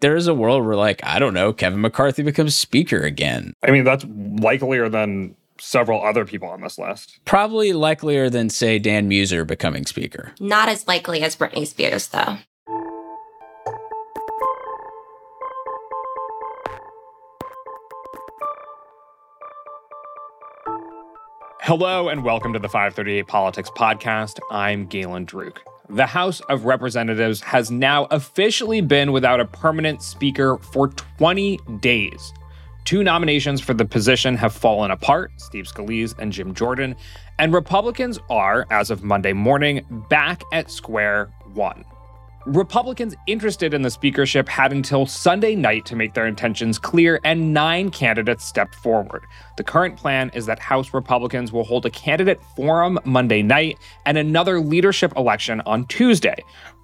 There is a world where, like, I don't know, Kevin McCarthy becomes speaker again. I mean, that's likelier than several other people on this list. Probably likelier than, say, Dan Muser becoming speaker. Not as likely as Britney Spears, though. Hello, and welcome to the 538 Politics Podcast. I'm Galen Druk. The House of Representatives has now officially been without a permanent speaker for 20 days. Two nominations for the position have fallen apart, Steve Scalise and Jim Jordan, and Republicans are, as of Monday morning, back at square one. Republicans interested in the speakership had until Sunday night to make their intentions clear, and 9 candidates stepped forward. The current plan is that House Republicans will hold a candidate forum Monday night and another leadership election on Tuesday.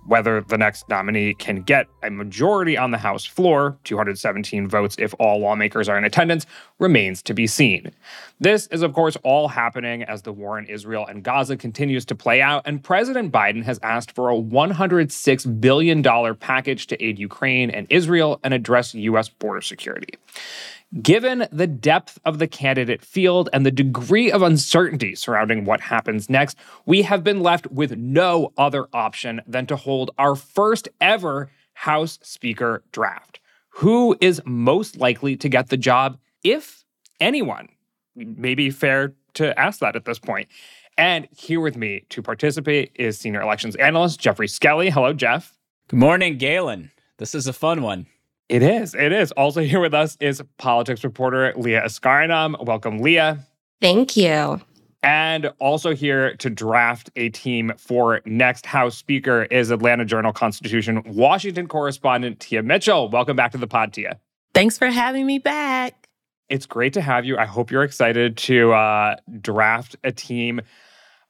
Whether the next nominee can get a majority on the House floor, 217 votes if all lawmakers are in attendance, remains to be seen. This is, of course, all happening as the war in Israel and Gaza continues to play out, and President Biden has asked for a $106 billion package to aid Ukraine and Israel and address U.S. border security. Given the depth of the candidate field and the degree of uncertainty surrounding what happens next, we have been left with no other option than to hold our first ever House Speaker draft. Who is most likely to get the job, if anyone? Maybe fair to ask that at this point. And here with me to participate is senior elections analyst Jeffrey Skelly. Hello, Jeff. Good morning, Galen. This is a fun one. It is. It is. Also here with us is politics reporter Leah Escarinam. Welcome, Leah. Thank you. And also here to draft a team for next House Speaker is Atlanta Journal-Constitution Washington correspondent Tia Mitchell. Welcome back to the pod, Tia. Thanks for having me back. It's great to have you. I hope you're excited to draft a team.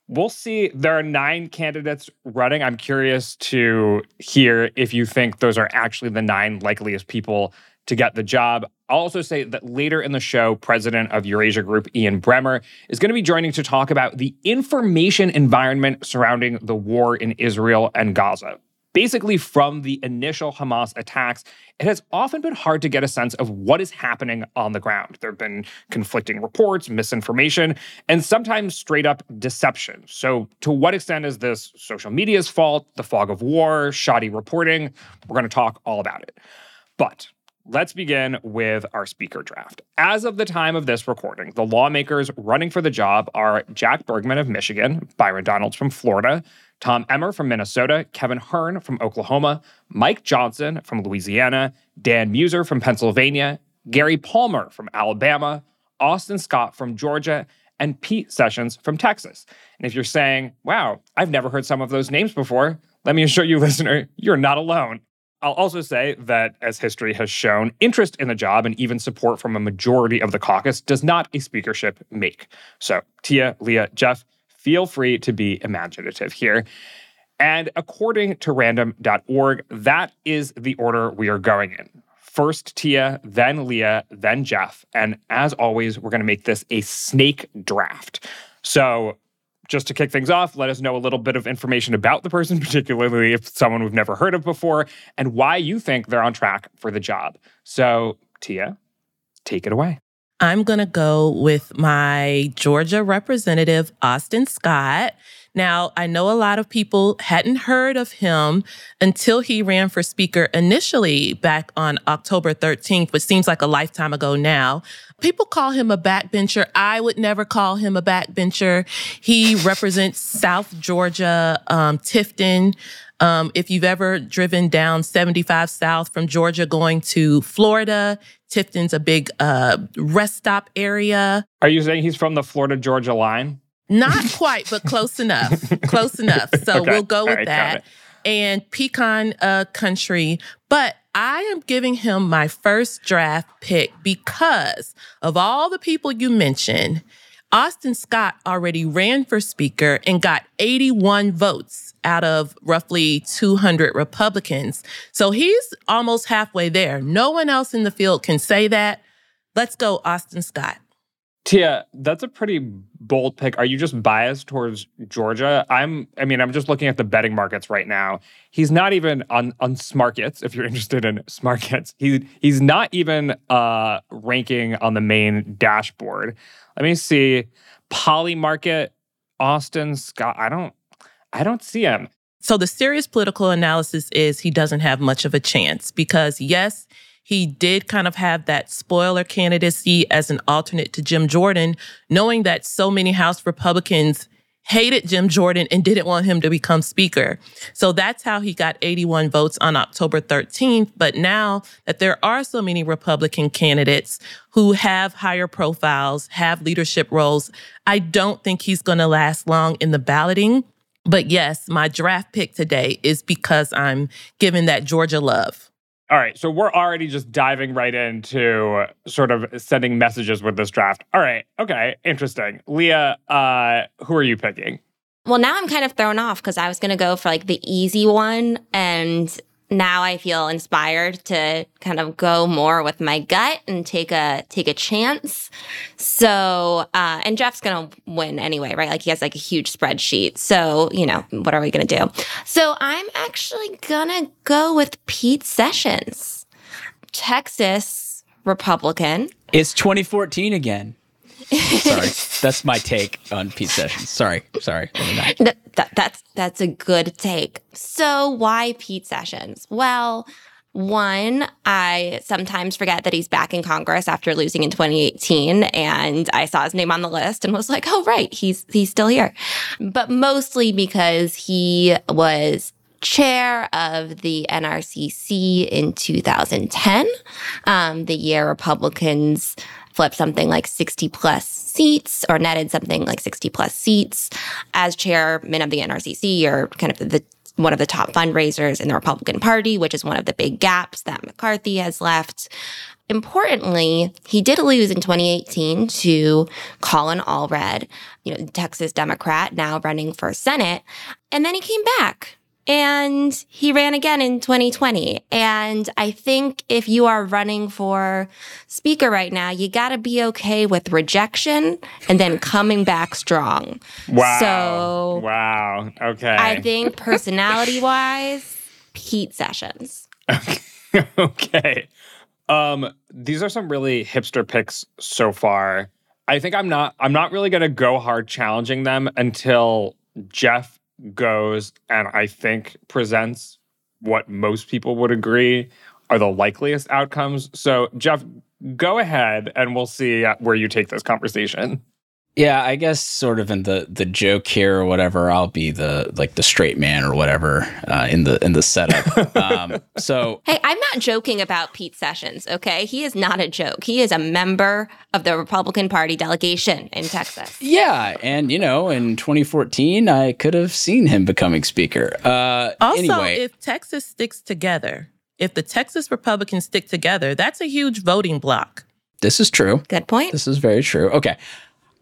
We'll see. There are 9 candidates running. I'm curious to hear if you think those are actually the 9 likeliest people to get the job. I'll also say that later in the show, president of Eurasia Group, Ian Bremmer, is going to be joining to talk about the information environment surrounding the war in Israel and Gaza. Basically, from the initial Hamas attacks, it has often been hard to get a sense of what is happening on the ground. There have been conflicting reports, misinformation, and sometimes straight-up deception. So to what extent is this social media's fault, the fog of war, shoddy reporting? We're going to talk all about it. But let's begin with our speaker draft. As of the time of this recording, the lawmakers running for the job are Jack Bergman of Michigan, Byron Donalds from Florida, Tom Emmer from Minnesota, Kevin Hern from Oklahoma, Mike Johnson from Louisiana, Dan Muser from Pennsylvania, Gary Palmer from Alabama, Austin Scott from Georgia, and Pete Sessions from Texas. And if you're saying, wow, I've never heard some of those names before, let me assure you, listener, you're not alone. I'll also say that, as history has shown, interest in the job and even support from a majority of the caucus does not a speakership make. So, Tia, Leah, Jeff, feel free to be imaginative here. And according to random.org, that is the order we are going in. First Tia, then Leah, then Jeff. And as always, we're going to make this a snake draft. So, just to kick things off, let us know a little bit of information about the person, particularly if someone we've never heard of before, and why you think they're on track for the job. So, Tia, take it away. I'm going to go with my Georgia representative, Austin Scott. Now, I know a lot of people hadn't heard of him until he ran for speaker initially back on October 13th, which seems like a lifetime ago now. People call him a backbencher. I would never call him a backbencher. He represents South Georgia, Tifton. If you've ever driven down 75 South from Georgia going to Florida, Tifton's a big rest stop area. Are you saying he's from the Florida-Georgia line? Not quite, but close enough. Close enough. So okay. We'll go with that. And pecan country. But I am giving him my first draft pick because of all the people you mentioned, Austin Scott already ran for speaker and got 81 votes out of roughly 200 Republicans. So he's almost halfway there. No one else in the field can say that. Let's go, Austin Scott. Tia, that's a pretty bold pick. Are you just biased towards Georgia? I'm just looking at the betting markets right now. He's not even on Smarkets, if you're interested in Smarkets. He's not even ranking on the main dashboard. Let me see. Polymarket, Austin Scott. I don't see him. So the serious political analysis is he doesn't have much of a chance because, yes, he did kind of have that spoiler candidacy as an alternate to Jim Jordan, knowing that so many House Republicans hated Jim Jordan and didn't want him to become speaker. So that's how he got 81 votes on October 13th. But now that there are so many Republican candidates who have higher profiles, have leadership roles, I don't think he's going to last long in the balloting. But yes, my draft pick today is because I'm given that Georgia love. All right, so we're already just diving right into sort of sending messages with this draft. All right, okay, interesting. Leah, who are you picking? Well, now I'm kind of thrown off because I was going to go for like the easy one, and now I feel inspired to kind of go more with my gut and take a chance. So, and Jeff's going to win anyway, right? Like he has like a huge spreadsheet. So, you know, what are we going to do? So I'm actually going to go with Pete Sessions, Texas Republican. It's 2014 again. Sorry, that's my take on Pete Sessions. Sorry. That's a good take. So why Pete Sessions? Well, one, I sometimes forget that he's back in Congress after losing in 2018, and I saw his name on the list and was like, oh, right, he's still here. But mostly because he was chair of the NRCC in 2010, the year Republicans flipped something like 60-plus seats or netted something like 60-plus seats. As chairman of the NRCC, you're kind of one of the top fundraisers in the Republican Party, which is one of the big gaps that McCarthy has left. Importantly, he did lose in 2018 to Colin Allred, Texas Democrat, now running for Senate. And then he came back. And he ran again in 2020. And I think if you are running for speaker right now, you got to be okay with rejection and then coming back strong. Wow. So, wow. Okay. I think personality-wise, Pete Sessions. Okay. These are some really hipster picks so far. I think I'm not really going to go hard challenging them until Jeff goes and I think presents what most people would agree are the likeliest outcomes. So, Jeff, go ahead and we'll see where you take this conversation. Yeah, I guess sort of in the joke here or whatever, I'll be the straight man or whatever in the setup. Hey, I'm not joking about Pete Sessions, okay? He is not a joke. He is a member of the Republican Party delegation in Texas. Yeah, and in 2014, I could have seen him becoming speaker. If Texas sticks together, if the Texas Republicans stick together, that's a huge voting block. This is true. Good point. This is very true. Okay.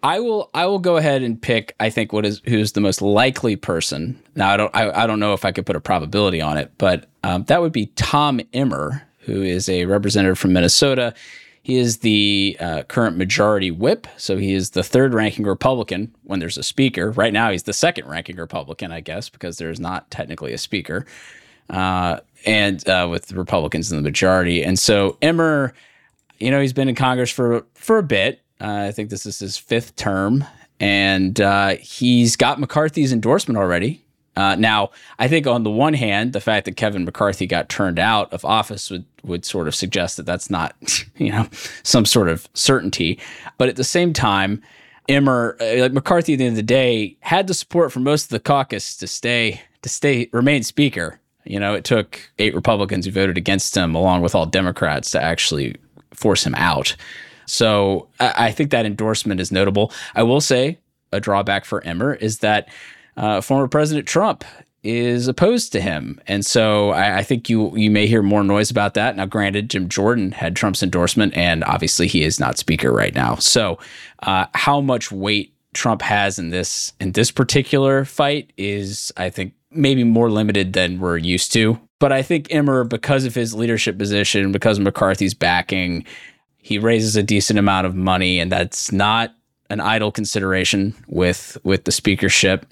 I will go ahead and pick, I think, who's the most likely person. Now, I don't know if I could put a probability on it, but that would be Tom Emmer, who is a representative from Minnesota. He is the current majority whip, so he is the third-ranking Republican when there's a speaker. Right now, he's the second-ranking Republican, I guess, because there's not technically a speaker, and with the Republicans in the majority. And so Emmer, he's been in Congress for a bit. I think this is his fifth term, and he's got McCarthy's endorsement already. Now, I think on the one hand, the fact that Kevin McCarthy got turned out of office would sort of suggest that that's not, some sort of certainty. But at the same time, Emmer, like McCarthy, at the end of the day, had the support from most of the caucus to remain speaker. It took 8 Republicans who voted against him, along with all Democrats, to actually force him out. So I think that endorsement is notable. I will say a drawback for Emmer is that former President Trump is opposed to him. And so I think you may hear more noise about that. Now, granted, Jim Jordan had Trump's endorsement, and obviously he is not speaker right now. So how much weight Trump has in this particular fight is, I think, maybe more limited than we're used to. But I think Emmer, because of his leadership position, because of McCarthy's backing, he raises a decent amount of money, and that's not an idle consideration with the speakership.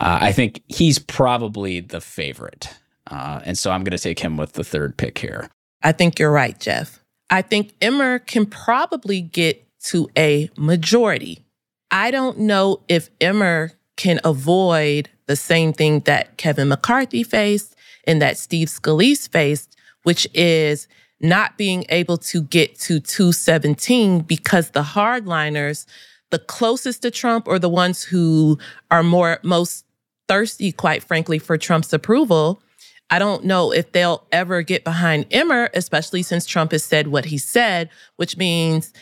I think he's probably the favorite. And so I'm going to take him with the third pick here. I think you're right, Jeff. I think Emmer can probably get to a majority. I don't know if Emmer can avoid the same thing that Kevin McCarthy faced and that Steve Scalise faced, which is not being able to get to 217 because the hardliners, the closest to Trump or the ones who are most thirsty, quite frankly, for Trump's approval, I don't know if they'll ever get behind Emmer, especially since Trump has said what he said, which means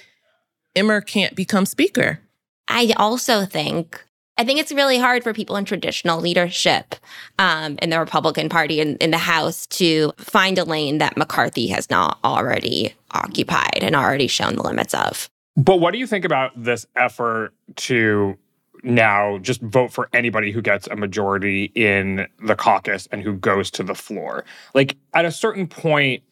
Emmer can't become speaker. I also think it's really hard for people in traditional leadership in the Republican Party in the House to find a lane that McCarthy has not already occupied and already shown the limits of. But what do you think about this effort to now just vote for anybody who gets a majority in the caucus and who goes to the floor? Like, at a certain point,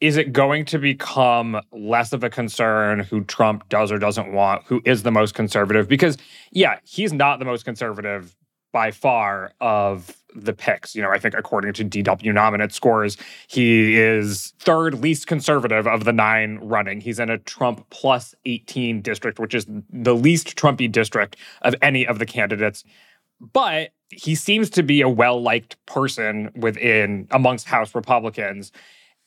is it going to become less of a concern who Trump does or doesn't want, who is the most conservative? Because, yeah, he's not the most conservative by far of the picks. You know, I think according to DW nominate scores, he is third least conservative of the nine running. He's in a Trump plus 18 district, which is the least Trumpy district of any of the candidates. But he seems to be a well-liked person amongst House Republicans.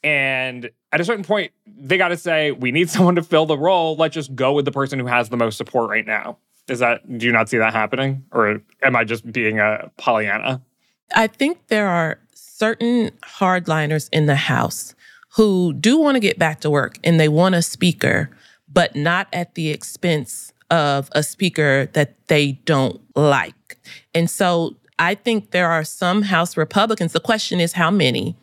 And at a certain point, they got to say, we need someone to fill the role. Let's just go with the person who has the most support right now. Do you not see that happening? Or am I just being a Pollyanna? I think there are certain hardliners in the House who do want to get back to work and they want a speaker, but not at the expense of a speaker that they don't like. And so I think there are some House Republicans, the question is how many,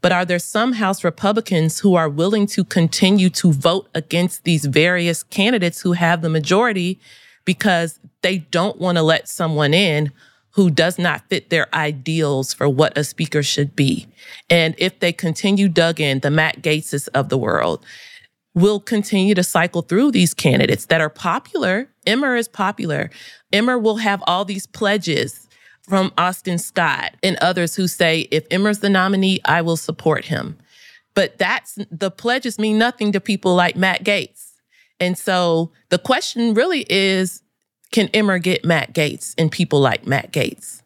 but are there some House Republicans who are willing to continue to vote against these various candidates who have the majority because they don't want to let someone in who does not fit their ideals for what a speaker should be? And if they continue dug in, the Matt Gaetzes of the world will continue to cycle through these candidates that are popular. Emmer is popular. Emmer will have all these pledges from Austin Scott and others who say, if Emmer's the nominee, I will support him. But the pledges mean nothing to people like Matt Gaetz. And so the question really is, can Emmer get Matt Gaetz and people like Matt Gaetz?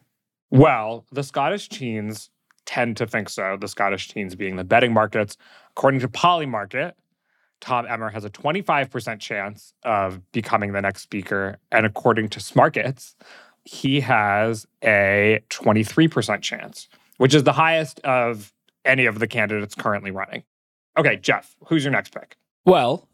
Well, the Scottish teens tend to think so, the Scottish teens being the betting markets. According to Polymarket, Tom Emmer has a 25% chance of becoming the next speaker. And according to Smarkets, he has a 23% chance, which is the highest of any of the candidates currently running. Okay, Jeff, who's your next pick? Well,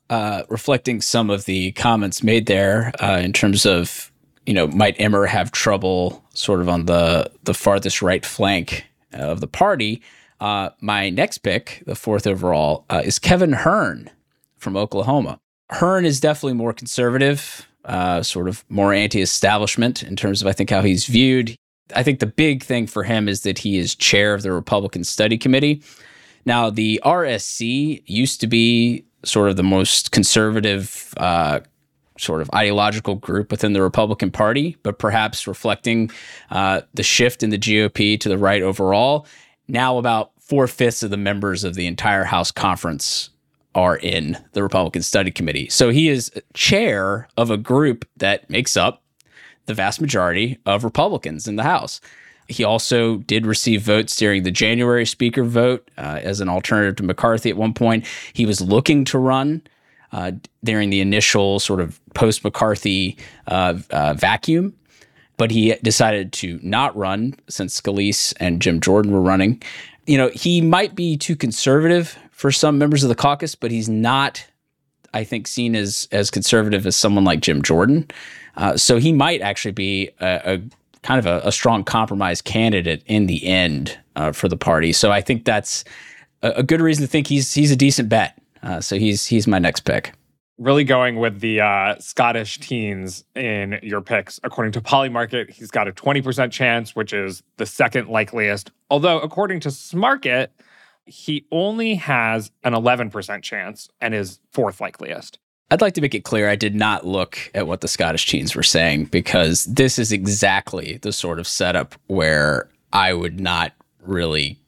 reflecting some of the comments made there in terms of, you know, might Emmer have trouble sort of on the farthest right flank of the party, my next pick, the fourth overall, is Kevin Hern from Oklahoma. Hern is definitely more conservative, sort of more anti-establishment in terms of, I think, how he's viewed. I think the big thing for him is that he is chair of the Republican Study Committee. Now, the RSC used to be sort of the most conservative sort of ideological group within the Republican Party, but perhaps reflecting the shift in the GOP to the right overall, now about 4/5 of the members of the entire House Conference are in the Republican Study Committee. So he is chair of a group that makes up the vast majority of Republicans in the House. He also did receive votes during the January speaker vote as an alternative to McCarthy at one point. He was looking to run during the initial sort of post-McCarthy vacuum, but he decided to not run since Scalise and Jim Jordan were running. You know, he might be too conservative for some members of the caucus, but he's not, I think, seen as conservative as someone like Jim Jordan. So he might actually be a kind of a strong compromise candidate in the end for the party. So I think that's a good reason to think he's a decent bet. So he's my next pick. Really going with the Scottish teens in your picks. According to Polymarket, he's got a 20% chance, which is the second likeliest. Although, according to Smarkets, he only has an 11% chance and is fourth likeliest. I'd like to make it clear I did not look at what the Scottish teens were saying, because this is exactly the sort of setup where I would not really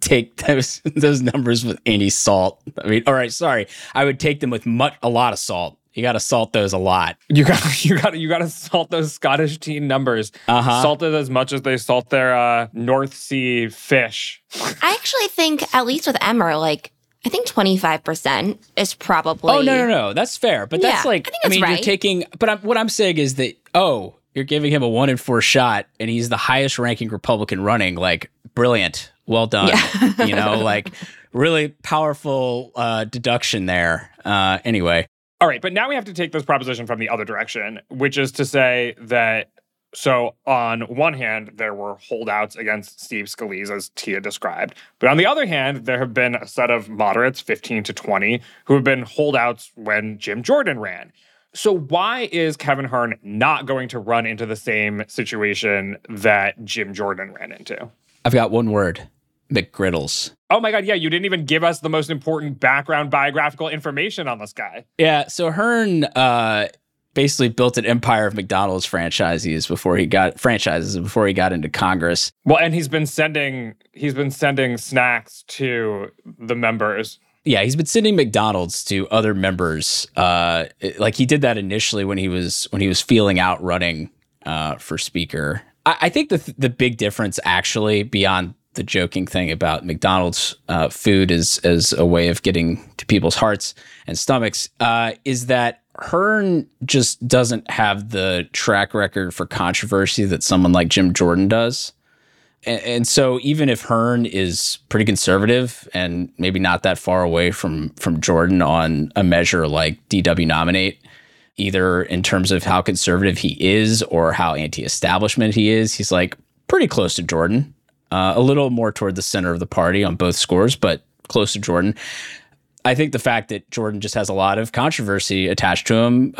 take those numbers with any salt. I mean, all right, sorry. I would take them with a lot of salt. You got to salt those a lot. You got to salt those Scottish teen numbers. Salt it as much as they salt their North Sea fish. I actually think, at least with Emmer, I think 25% is probably. Oh no, that's fair, but that's I mean, you're taking. But what I'm saying is that you're giving him a 1 in 4 shot, and he's the highest ranking Republican running. Brilliant, well done. Yeah. Really powerful deduction there. Anyway. All right, but now we have to take this proposition from the other direction, which is to say that, so on one hand, there were holdouts against Steve Scalise, as Tia described. But on the other hand, there have been a set of moderates, 15 to 20, who have been holdouts when Jim Jordan ran. So why is Kevin Hern not going to run into the same situation that Jim Jordan ran into? I've got one word. McGriddles. Oh my God, yeah, you didn't even give us the most important background biographical information on this guy. Yeah, so Hern basically built an empire of McDonald's franchises before he got into Congress. Well, and he's been sending snacks to the members. Yeah, he's been sending McDonald's to other members. He did that initially when he was feeling out running for speaker. I think the big difference, actually, beyond the joking thing about McDonald's food as a way of getting to people's hearts and stomachs, is that Hern just doesn't have the track record for controversy that someone like Jim Jordan does. And so even if Hern is pretty conservative and maybe not that far away from Jordan on a measure like DW nominate, either in terms of how conservative he is or how anti-establishment he is, he's pretty close to Jordan. A little more toward the center of the party on both scores, but close to Jordan. I think the fact that Jordan just has a lot of controversy attached to him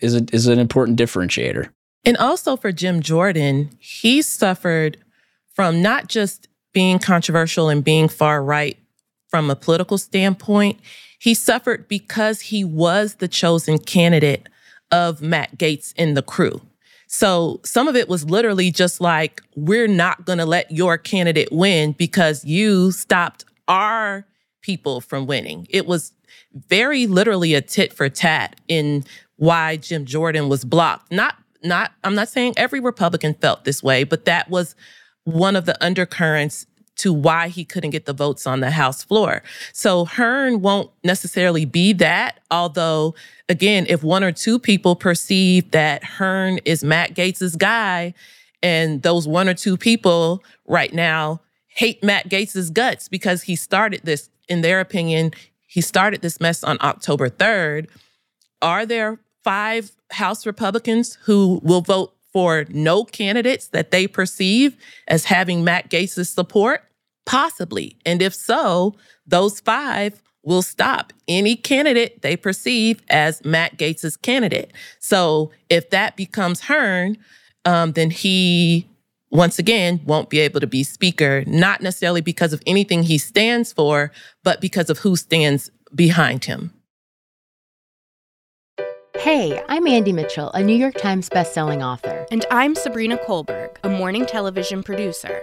is an important differentiator. And also for Jim Jordan, he suffered from not just being controversial and being far right from a political standpoint. He suffered because he was the chosen candidate of Matt Gaetz and the crew. So some of it was literally just we're not going to let your candidate win because you stopped our people from winning. It was very literally a tit for tat in why Jim Jordan was blocked. I'm not saying every Republican felt this way, but that was one of the undercurrents to why he couldn't get the votes on the House floor. So Hern won't necessarily be that, although, again, if one or two people perceive that Hern is Matt Gaetz's guy, and those one or two people right now hate Matt Gaetz's guts because he started this, in their opinion, he started this mess on October 3rd, are there 5 House Republicans who will vote for no candidates that they perceive as having Matt Gaetz's support? Possibly. And if so, those 5 will stop any candidate they perceive as Matt Gaetz's candidate. So if that becomes Hern, then he, once again, won't be able to be speaker, not necessarily because of anything he stands for, but because of who stands behind him. Hey, I'm Andy Mitchell, a New York Times bestselling author. And I'm Sabrina Kohlberg, a morning television producer.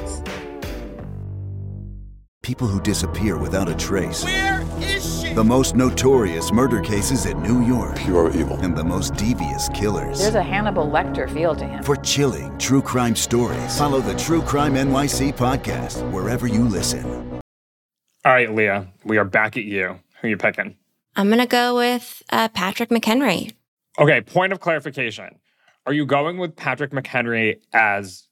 People who disappear without a trace. Where is she? The most notorious murder cases in New York. Pure evil. And the most devious killers. There's a Hannibal Lecter feel to him. For chilling true crime stories, follow the True Crime NYC podcast wherever you listen. All right, Leah, we are back at you. Who are you picking? I'm going to go with Patrick McHenry. Okay, point of clarification. Are you going with Patrick McHenry as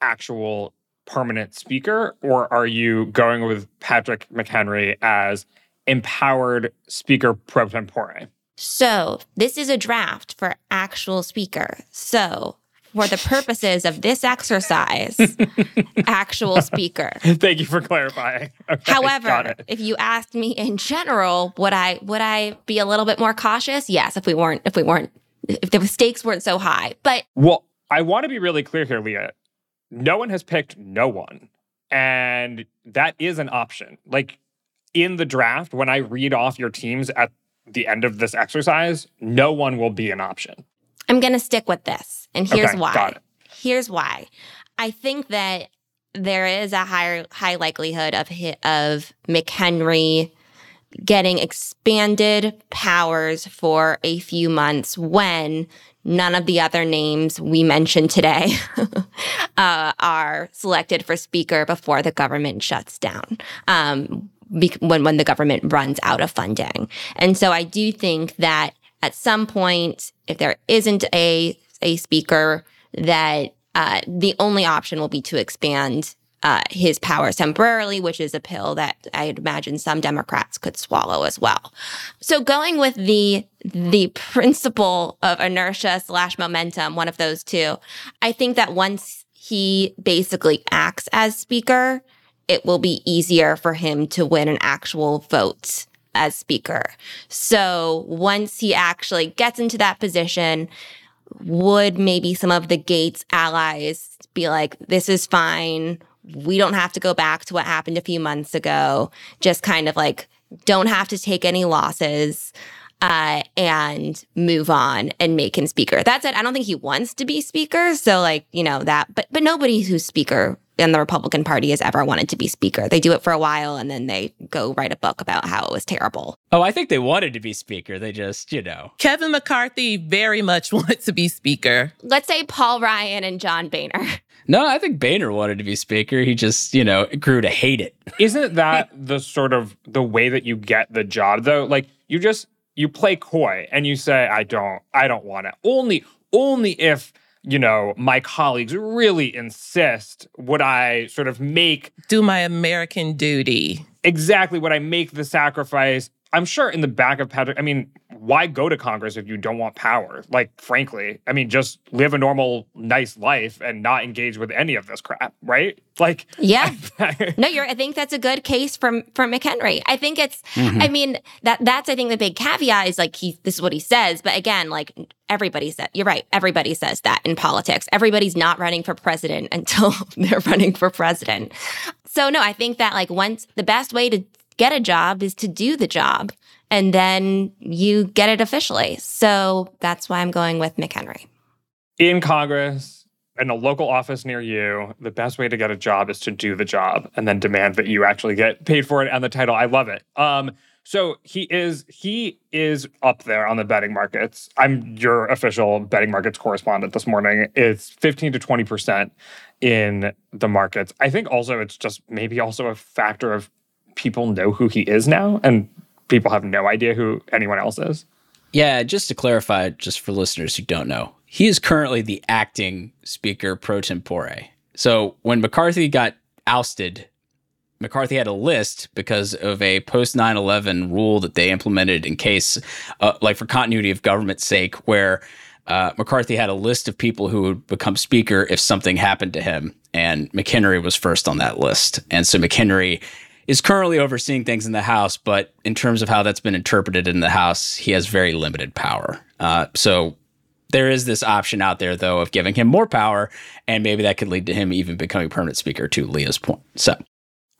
actual permanent speaker, or are you going with Patrick McHenry as empowered speaker pro tempore? So this is a draft for actual speaker. So for the purposes of this exercise, actual speaker. Thank you for clarifying. Okay, however, if you asked me in general, would I be a little bit more cautious? Yes, if the stakes weren't so high. But well, I want to be really clear here, Leah. No one has picked no one. And that is an option. Like, in the draft, when I read off your teams at the end of this exercise, no one will be an option. I'm going to stick with this. And here's why. Got it. Here's why. I think that there is a high likelihood of McHenry getting expanded powers for a few months when none of the other names we mentioned today are selected for speaker before the government shuts down, when the government runs out of funding. And so I do think that at some point, if there isn't a speaker, that the only option will be to expand his powers temporarily, which is a pill that I imagine some Democrats could swallow as well. So going with the principle of inertia / momentum, one of those two, I think that once he basically acts as speaker, it will be easier for him to win an actual vote as speaker. So once he actually gets into that position, would maybe some of the Gates allies be like, this is fine, we don't have to go back to what happened a few months ago. Just kind of like, don't have to take any losses and move on and make him speaker. That said, I don't think he wants to be speaker. So like, you know, that, but nobody who's speaker in the Republican Party has ever wanted to be speaker. They do it for a while and then they go write a book about how it was terrible. Oh, I think they wanted to be speaker. They just, you know. Kevin McCarthy very much wanted to be speaker. Let's say Paul Ryan and John Boehner. No, I think Boehner wanted to be speaker. He just, you know, grew to hate it. Isn't that the sort of the way that you get the job, though? Like, you play coy and you say, I don't want it. Only if, you know, my colleagues really insist would I sort of do my American duty. Exactly. Would I make the sacrifice? I'm sure in the back of Patrick, I mean, why go to Congress if you don't want power? Like, frankly, I mean, just live a normal, nice life and not engage with any of this crap, right? Like, yeah. I think that's a good case from McHenry. I think it's, I mean, that's, I think, the big caveat is like, this is what he says. But again, like, everybody said, you're right. Everybody says that in politics. Everybody's not running for president until they're running for president. So no, I think that like once the best way to get a job is to do the job, and then you get it officially. So that's why I'm going with McHenry. In Congress, in a local office near you, the best way to get a job is to do the job and then demand that you actually get paid for it and the title. I love it. So he is up there on the betting markets. I'm your official betting markets correspondent this morning. It's 15 to 20% in the markets. I think also it's just maybe also a factor of people know who he is now, and people have no idea who anyone else is. Yeah, just to clarify, just for listeners who don't know, he is currently the acting speaker pro tempore. So when McCarthy got ousted, McCarthy had a list because of a post 9/11 rule that they implemented in case, like for continuity of government's sake, where McCarthy had a list of people who would become speaker if something happened to him, and McHenry was first on that list. And so McHenry is currently overseeing things in the House, but in terms of how that's been interpreted in the House, he has very limited power. So there is this option out there, though, of giving him more power, and maybe that could lead to him even becoming permanent speaker, to Leah's point. So,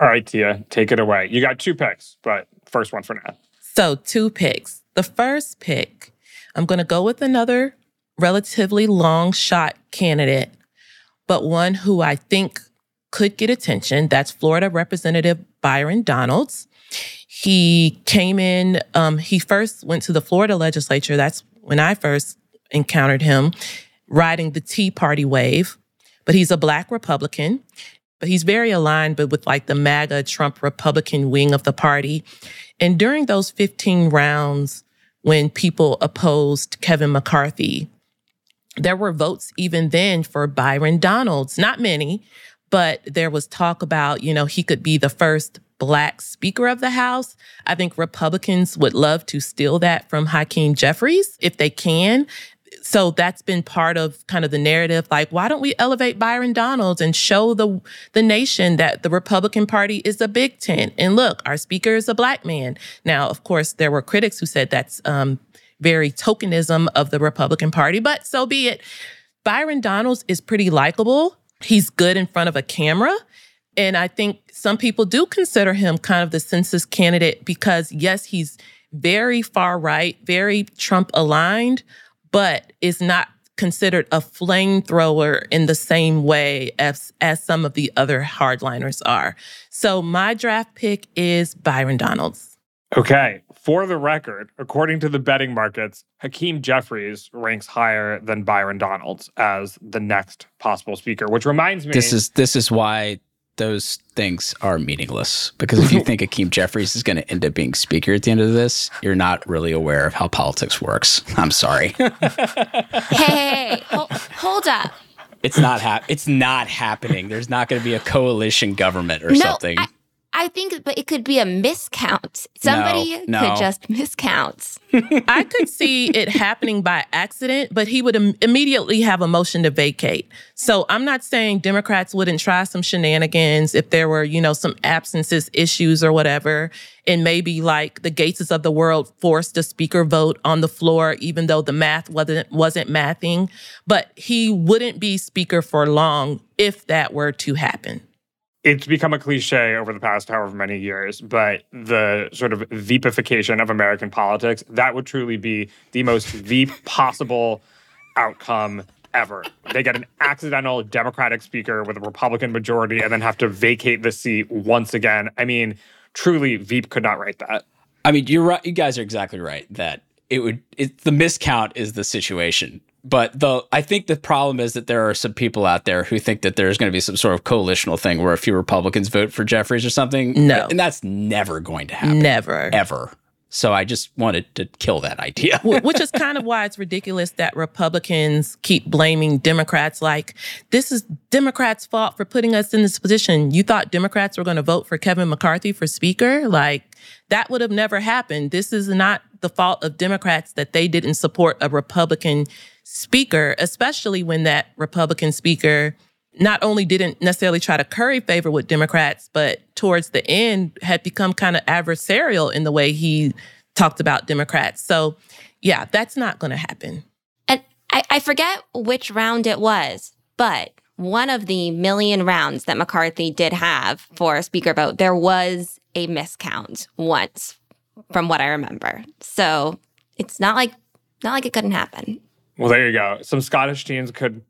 all right, Tia, take it away. You got two picks, but first one for now. So two picks. The first pick, I'm going to go with another relatively long shot candidate, but one who I think could get attention. That's Florida Representative Byron Donalds. He came in, he first went to the Florida legislature. That's when I first encountered him, riding the Tea Party wave. But he's a Black Republican, but he's very aligned, but with like the MAGA Trump Republican wing of the party. And during those 15 rounds, when people opposed Kevin McCarthy, there were votes even then for Byron Donalds. Not many, but there was talk about, you know, he could be the first Black Speaker of the House. I think Republicans would love to steal that from Hakeem Jeffries if they can. So that's been part of kind of the narrative, like, why don't we elevate Byron Donalds and show the nation that the Republican Party is a big tent? And look, our speaker is a Black man. Now, of course, there were critics who said that's very tokenism of the Republican Party, but so be it. Byron Donalds is pretty likable. He's good in front of a camera. And I think some people do consider him kind of the census candidate because, yes, he's very far right, very Trump aligned, but is not considered a flamethrower in the same way as some of the other hardliners are. So my draft pick is Byron Donalds. Okay. For the record, according to the betting markets, Hakeem Jeffries ranks higher than Byron Donalds as the next possible speaker, which reminds me— This is why those things are meaningless, because if you think Hakeem Jeffries is going to end up being speaker at the end of this, you're not really aware of how politics works. I'm sorry. Hey, hold up. It's not happening. There's not going to be a coalition government or something. I think but it could be a miscount. Somebody could just miscount. I could see it happening by accident, but he would immediately have a motion to vacate. So I'm not saying Democrats wouldn't try some shenanigans if there were, you know, some absences, issues or whatever. And maybe like the Gateses of the world forced a speaker vote on the floor, even though the math wasn't mathing. But he wouldn't be speaker for long if that were to happen. It's become a cliche over the past however many years, but the sort of veepification of American politics, that would truly be the most veep possible outcome ever. They get an accidental Democratic speaker with a Republican majority and then have to vacate the seat once again. I mean, truly, veep could not write that. I mean, you're right. You guys are exactly right that the miscount is the situation. But I think the problem is that there are some people out there who think that there's going to be some sort of coalitional thing where a few Republicans vote for Jeffries or something. No. And that's never going to happen. Never. Ever. So I just wanted to kill that idea. Which is kind of why it's ridiculous that Republicans keep blaming Democrats like, this is Democrats' fault for putting us in this position. You thought Democrats were going to vote for Kevin McCarthy for speaker? Like, that would have never happened. This is not the fault of Democrats that they didn't support a Republican speaker, especially when that Republican speaker not only didn't necessarily try to curry favor with Democrats, but towards the end had become kind of adversarial in the way he talked about Democrats. So, yeah, that's not going to happen. And I forget which round it was, but one of the million rounds that McCarthy did have for a speaker vote, there was a miscount once, from what I remember. So it's not like it couldn't happen. Well, there you go. Some Scottish teams could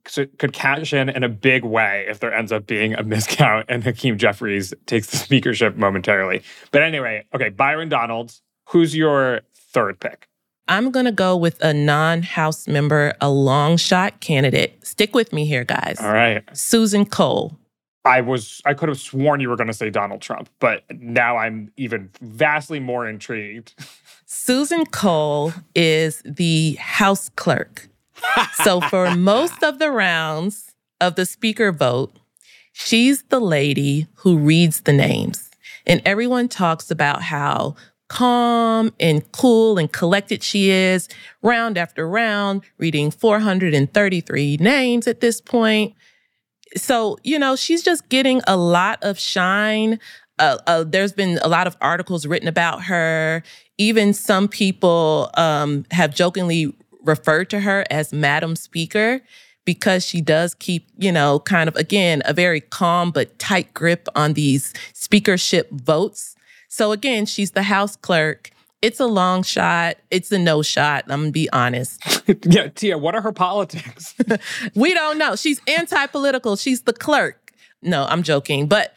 cash in a big way if there ends up being a miscount and Hakeem Jeffries takes the speakership momentarily. But anyway, okay, Byron Donalds, who's your third pick? I'm going to go with a non-House member, a long shot candidate. Stick with me here, guys. All right. Susan Cole. I could have sworn you were going to say Donald Trump, but now I'm even vastly more intrigued. Susan Cole is the House clerk. So for most of the rounds of the speaker vote, she's the lady who reads the names. And everyone talks about how calm and cool and collected she is, round after round, reading 433 names at this point. So, you know, she's just getting a lot of shine. There's been a lot of articles written about her. Even some people have jokingly referred to her as Madam Speaker because she does keep, you know, kind of, again, a very calm but tight grip on these speakership votes. So again, she's the House clerk. It's a long shot. It's a no shot. I'm going to be honest. Yeah, Tia, what are her politics? We don't know. She's anti-political. She's the clerk. No, I'm joking. But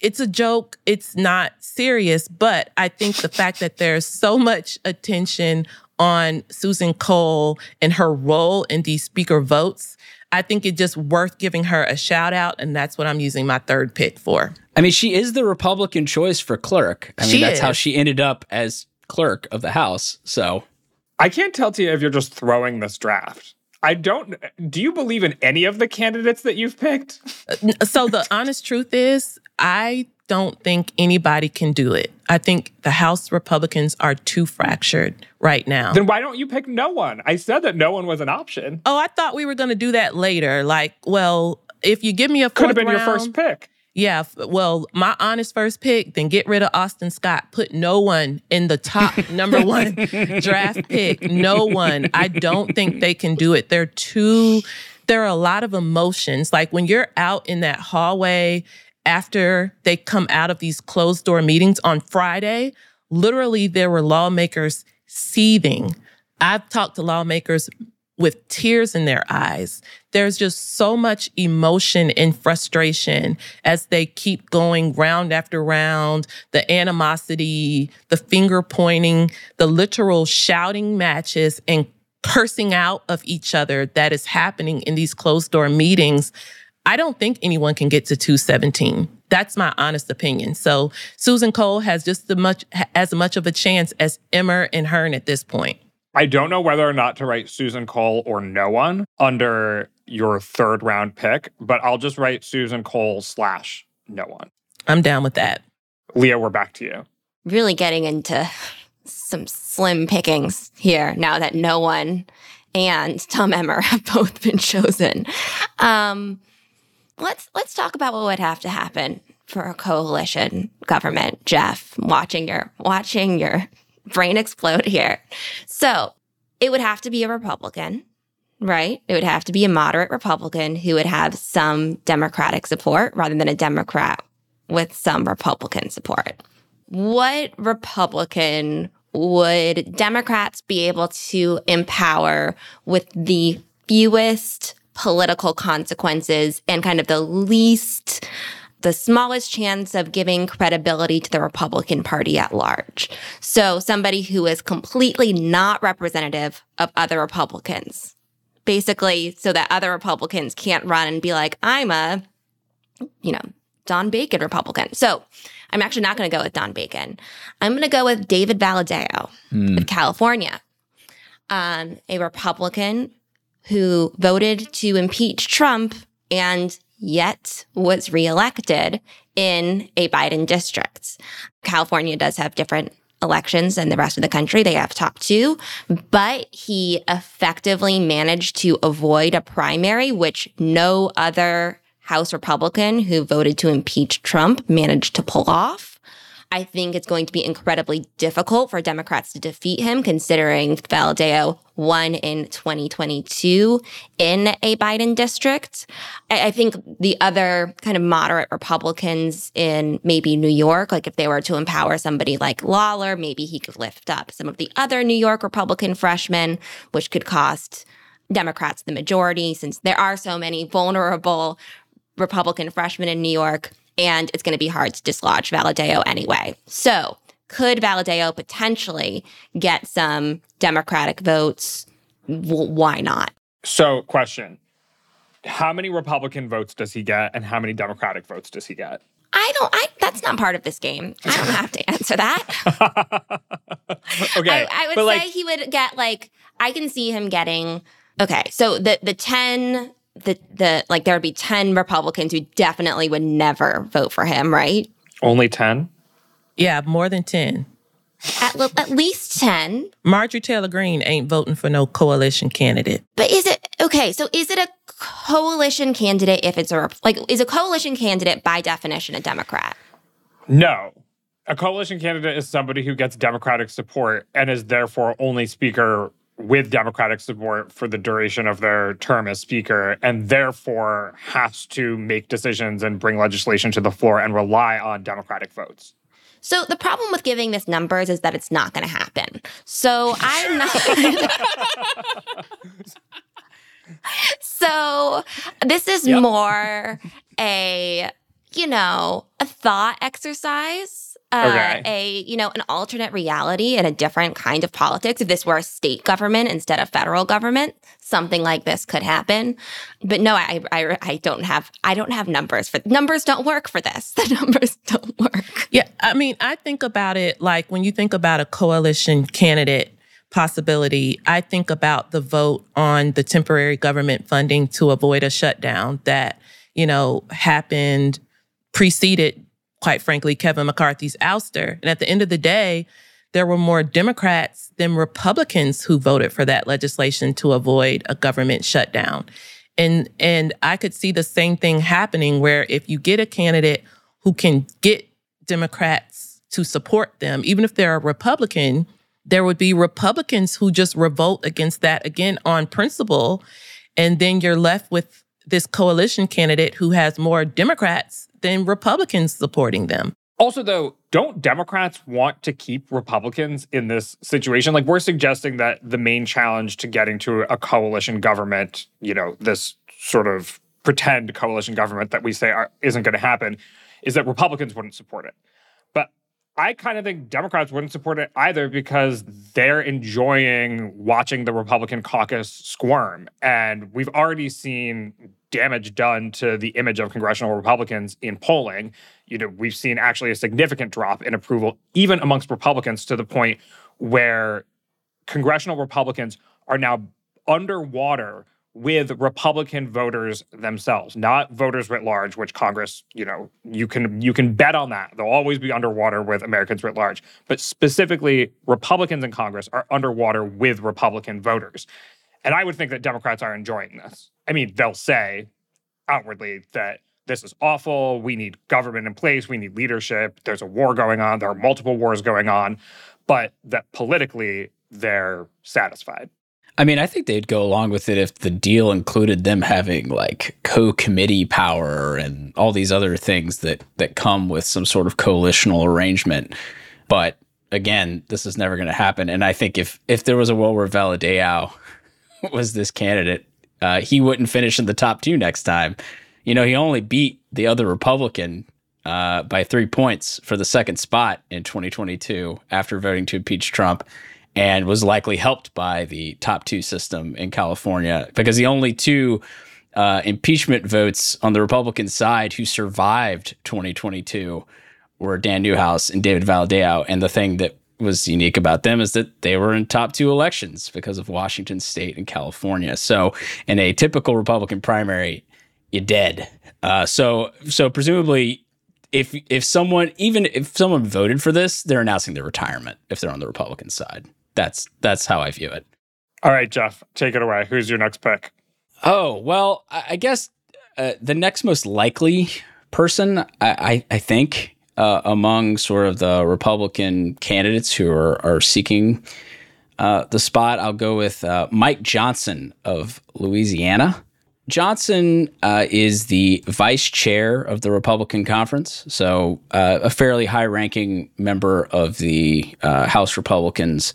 It's a joke. It's not serious. But I think the fact that there's so much attention on Susan Cole and her role in these speaker votes, I think it's just worth giving her a shout out. And that's what I'm using my third pick for. I mean, she is the Republican choice for clerk. I mean, that's how she ended up as clerk of the House. So I can't tell to you if you're just throwing this draft. Do you believe in any of the candidates that you've picked? So the honest truth is, I don't think anybody can do it. I think the House Republicans are too fractured right now. Then why don't you pick no one? I said that no one was an option. Oh, I thought we were going to do that later. Like, well, if you give me a fourth round... Could have been your first pick. Yeah, well, my honest first pick, then get rid of Austin Scott. Put no one in the top number one draft pick. No one. I don't think they can do it. There are a lot of emotions. Like when you're out in that hallway after they come out of these closed-door meetings on Friday, literally there were lawmakers seething. I've talked to lawmakers with tears in their eyes. There's just so much emotion and frustration as they keep going round after round, the animosity, the finger pointing, the literal shouting matches and cursing out of each other that is happening in these closed-door meetings. I don't think anyone can get to 217. That's my honest opinion. So Susan Cole has just as much of a chance as Emmer and Hern at this point. I don't know whether or not to write Susan Cole or no one under your third round pick, but I'll just write Susan Cole / no one. I'm down with that. Leah, we're back to you. Really getting into some slim pickings here now that no one and Tom Emmer have both been chosen. Let's talk about what would have to happen for a coalition government, Jeff. Watching your brain explode here. So it would have to be a Republican, right? It would have to be a moderate Republican who would have some Democratic support rather than a Democrat with some Republican support. What Republican would Democrats be able to empower with the fewest political consequences and kind of the smallest chance of giving credibility to the Republican Party at large? So somebody who is completely not representative of other Republicans, basically so that other Republicans can't run and be like, I'm a, Don Bacon Republican. So I'm actually not going to go with Don Bacon. I'm going to go with David Valadao of California, a Republican who voted to impeach Trump and yet was reelected in a Biden district. California does have different elections than the rest of the country. They have top two, but he effectively managed to avoid a primary, which no other House Republican who voted to impeach Trump managed to pull off. I think it's going to be incredibly difficult for Democrats to defeat him, considering Valadao won in 2022 in a Biden district. I think the other kind of moderate Republicans in maybe New York, like if they were to empower somebody like Lawler, maybe he could lift up some of the other New York Republican freshmen, which could cost Democrats the majority, since there are so many vulnerable Republican freshmen in New York. And it's going to be hard to dislodge Valadao anyway. So could Valadao potentially get some Democratic votes? Why not? So question, how many Republican votes does he get and how many Democratic votes does he get? That's not part of this game. I don't have to answer that. Okay. I would say he would get I can see him getting, okay, so the 10... there would be 10 Republicans who definitely would never vote for him, right? Only 10? Yeah, more than 10. At least 10. Marjorie Taylor Greene ain't voting for no coalition candidate. But is it a coalition candidate if it's is a coalition candidate by definition a Democrat? No. A coalition candidate is somebody who gets Democratic support and is therefore only Speaker with Democratic support for the duration of their term as Speaker, and therefore has to make decisions and bring legislation to the floor and rely on Democratic votes. So the problem with giving this numbers is that it's not going to happen. So I'm not... So this is more a... you know, a thought exercise, an alternate reality and a different kind of politics. If this were a state government instead of federal government, something like this could happen. But no, I don't have numbers for numbers. Don't work for this. The numbers don't work. Yeah, I mean, I think about it like when you think about a coalition candidate possibility, I think about the vote on the temporary government funding to avoid a shutdown that, you know, happened, preceded, quite frankly, Kevin McCarthy's ouster. And at the end of the day, there were more Democrats than Republicans who voted for that legislation to avoid a government shutdown. And I could see the same thing happening where if you get a candidate who can get Democrats to support them, even if they're a Republican, there would be Republicans who just revolt against that, again, on principle. And then you're left with this coalition candidate who has more Democrats than Republicans supporting them. Also, though, don't Democrats want to keep Republicans in this situation? Like, we're suggesting that the main challenge to getting to a coalition government, you know, this sort of pretend coalition government that we say isn't going to happen, is that Republicans wouldn't support it. I kind of think Democrats wouldn't support it either because they're enjoying watching the Republican caucus squirm. And we've already seen damage done to the image of congressional Republicans in polling. You know, we've seen actually a significant drop in approval, even amongst Republicans, to the point where congressional Republicans are now underwater with Republican voters themselves, not voters writ large, which Congress, you know, you can bet on that. They'll always be underwater with Americans writ large. But specifically, Republicans in Congress are underwater with Republican voters. And I would think that Democrats are enjoying this. I mean, they'll say outwardly that this is awful. We need government in place. We need leadership. There's a war going on. There are multiple wars going on. But that politically, they're satisfied. I mean, I think they'd go along with it if the deal included them having like co-committee power and all these other things that come with some sort of coalitional arrangement. But again, this is never going to happen. And I think if there was a world where Valadao was this candidate, he wouldn't finish in the top two next time. You know, he only beat the other Republican by 3 points for the second spot in 2022 after voting to impeach Trump, and was likely helped by the top two system in California, because the only two impeachment votes on the Republican side who survived 2022 were Dan Newhouse and David Valadao. And the thing that was unique about them is that they were in top two elections because of Washington State and California. So in a typical Republican primary, you're dead. So presumably, If someone voted for this, they're announcing their retirement if they're on the Republican side. That's how I view it. All right, Jeff, take it away. Who's your next pick? Oh, well, I guess the next most likely person, I think, among sort of the Republican candidates who are seeking the spot, I'll go with Mike Johnson of Louisiana. Johnson is the vice chair of the Republican Conference, so a fairly high-ranking member of the House Republicans.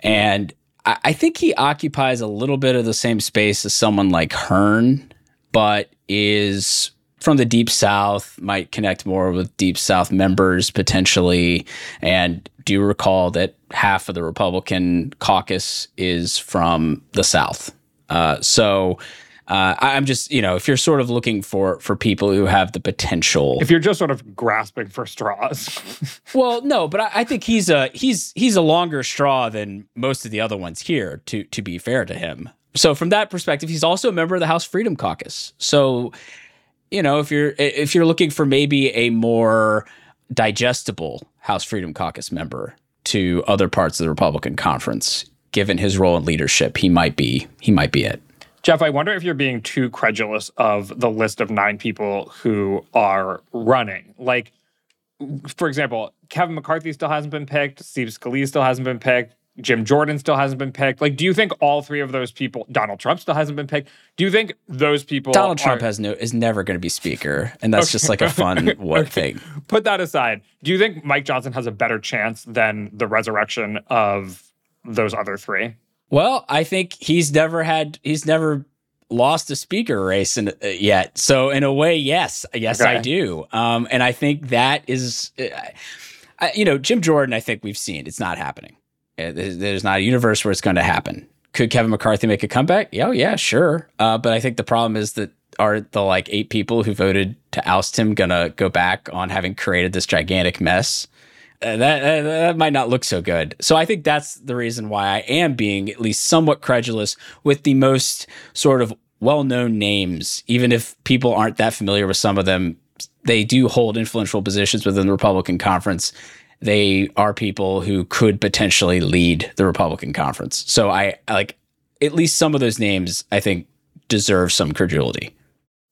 And I think he occupies a little bit of the same space as someone like Hern, but is from the Deep South, might connect more with Deep South members potentially. And do recall that half of the Republican caucus is from the South. I'm just, you know, if you're sort of looking for people who have the potential. If you're just sort of grasping for straws. Well, no, but I think he's a longer straw than most of the other ones here, to be fair to him. So from that perspective, he's also a member of the House Freedom Caucus. So, you know, if you're looking for maybe a more digestible House Freedom Caucus member to other parts of the Republican Conference, given his role in leadership, he might be it. Jeff, I wonder if you're being too credulous of the list of 9 people who are running. Like, for example, Kevin McCarthy still hasn't been picked. Steve Scalise still hasn't been picked. Jim Jordan still hasn't been picked. Like, do you think all three of those people, Donald Trump still hasn't been picked? Do you think those people Donald Trump is never going to be speaker. And that's just like a fun thing. Put that aside. Do you think Mike Johnson has a better chance than the resurrection of those other three? Well, I think he's never lost a speaker race yet. So in a way, yes, okay. I do. And I think that is, Jim Jordan, I think we've seen it's not happening. There's not a universe where it's going to happen. Could Kevin McCarthy make a comeback? Yeah, sure. But I think the problem is that are the like 8 people who voted to oust him going to go back on having created this gigantic mess? That might not look so good. So I think that's the reason why I am being at least somewhat credulous with the most sort of well-known names. Even if people aren't that familiar with some of them, they do hold influential positions within the Republican conference. They are people who could potentially lead the Republican conference. So I like at least some of those names, I think, deserve some credulity.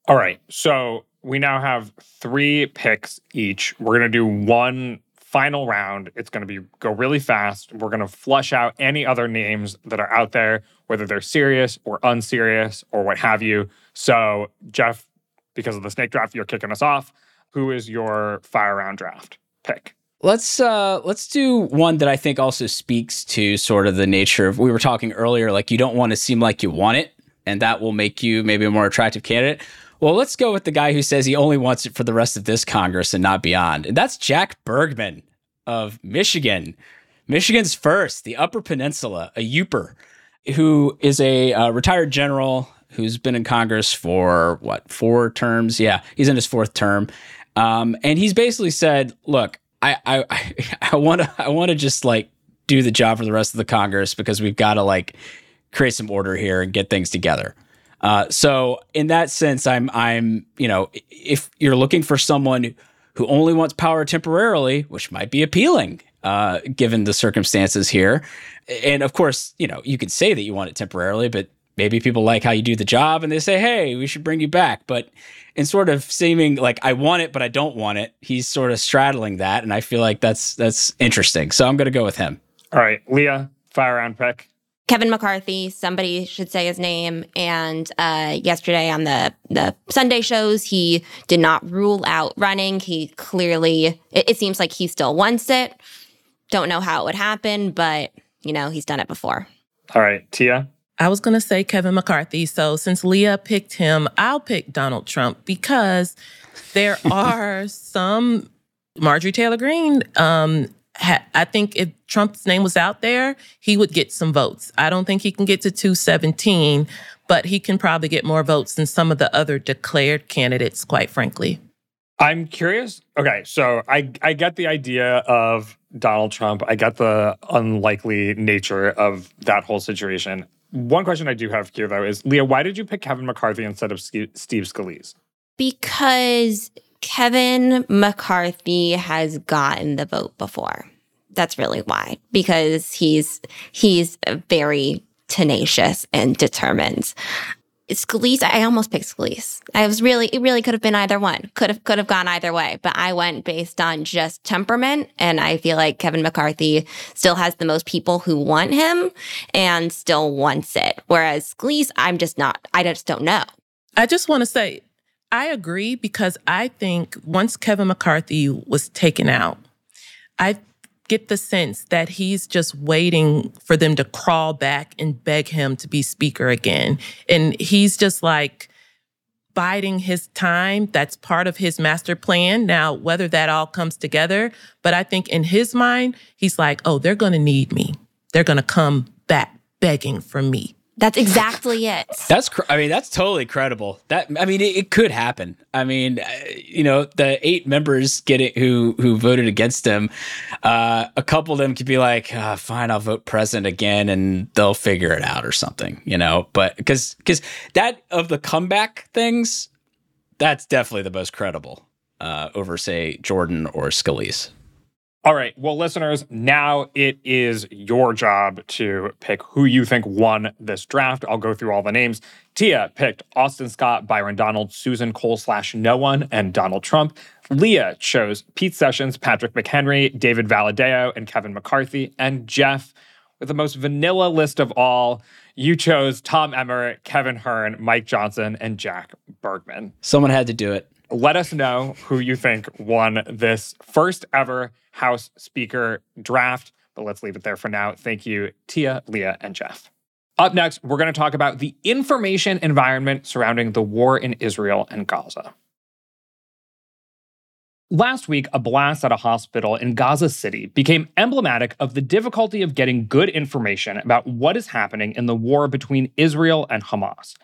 All right. So we now have 3 picks each. We're going to do one final round. It's going to go really fast. We're going to flush out any other names that are out there, whether they're serious or unserious or what have you. So, Jeff, because of the snake draft, you're kicking us off. Who is your fire round draft pick? Let's do one that I think also speaks to sort of the nature of, we were talking earlier, like you don't want to seem like you want it, and that will make you maybe a more attractive candidate. Well, let's go with the guy who says he only wants it for the rest of this Congress and not beyond. And that's Jack Bergman of Michigan. Michigan's first, the Upper Peninsula, a youper, who is a retired general who's been in Congress for, 4 terms? Yeah, he's in his 4th term. And he's basically said, look, I want to just like do the job for the rest of the Congress because we've got to like create some order here and get things together. So in that sense, I'm, if you're looking for someone who only wants power temporarily, which might be appealing, given the circumstances here. And of course, you could say that you want it temporarily, but maybe people like how you do the job and they say, hey, we should bring you back. But in sort of seeming like I want it, but I don't want it, he's sort of straddling that. And I feel like that's interesting. So I'm going to go with him. All right, Leah, fire round pick. Kevin McCarthy, somebody should say his name. And yesterday on the Sunday shows, he did not rule out running. He clearly, it seems like he still wants it. Don't know how it would happen, but, he's done it before. All right, Tia? I was going to say Kevin McCarthy. So since Leah picked him, I'll pick Donald Trump because there are some Marjorie Taylor Greene I think if Trump's name was out there, he would get some votes. I don't think he can get to 217, but he can probably get more votes than some of the other declared candidates, quite frankly. I'm curious. Okay, so I get the idea of Donald Trump. I get the unlikely nature of that whole situation. One question I do have here, though, is, Leah, why did you pick Kevin McCarthy instead of Steve Scalise? Because Kevin McCarthy has gotten the vote before. That's really why, because he's very tenacious and determined. Scalise, I almost picked Scalise. It really could have been either one. Could have gone either way, but I went based on just temperament, and I feel like Kevin McCarthy still has the most people who want him and still wants it. Whereas Scalise, I just don't know. I just want to say, I agree, because I think once Kevin McCarthy was taken out, I get the sense that he's just waiting for them to crawl back and beg him to be speaker again. And he's just like biding his time. That's part of his master plan. Now, whether that all comes together, but I think in his mind, he's like, oh, they're going to need me. They're going to come back begging for me. That's exactly it. That's totally credible. It could happen. The 8 members get it who voted against him. A couple of them could be like, fine, I'll vote present again, and they'll figure it out or something, But because that of the comeback things, that's definitely the most credible over, say, Jordan or Scalise. All right. Well, listeners, now it is your job to pick who you think won this draft. I'll go through all the names. Tia picked Austin Scott, Byron Donalds, Susan Cole /no one, and Donald Trump. Leah chose Pete Sessions, Patrick McHenry, David Valadao, and Kevin McCarthy. And Jeff, with the most vanilla list of all, you chose Tom Emmer, Kevin Hern, Mike Johnson, and Jack Bergman. Someone had to do it. Let us know who you think won this first ever House Speaker draft. But let's leave it there for now. Thank you, Tia, Leah, and Jeff. Up next, we're going to talk about the information environment surrounding the war in Israel and Gaza. Last week, a blast at a hospital in Gaza City became emblematic of the difficulty of getting good information about what is happening in the war between Israel and Hamas.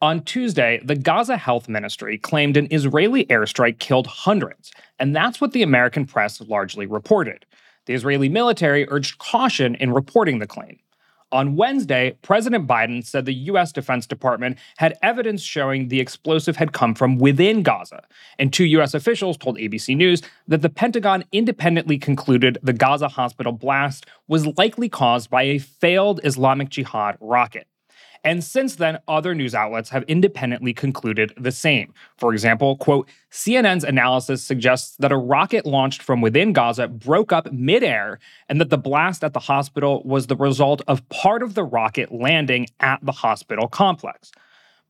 On Tuesday, the Gaza Health Ministry claimed an Israeli airstrike killed hundreds, and that's what the American press largely reported. The Israeli military urged caution in reporting the claim. On Wednesday, President Biden said the U.S. Defense Department had evidence showing the explosive had come from within Gaza, and two U.S. officials told ABC News that the Pentagon independently concluded the Gaza hospital blast was likely caused by a failed Islamic Jihad rocket. And since then, other news outlets have independently concluded the same. For example, quote, CNN's analysis suggests that a rocket launched from within Gaza broke up midair and that the blast at the hospital was the result of part of the rocket landing at the hospital complex.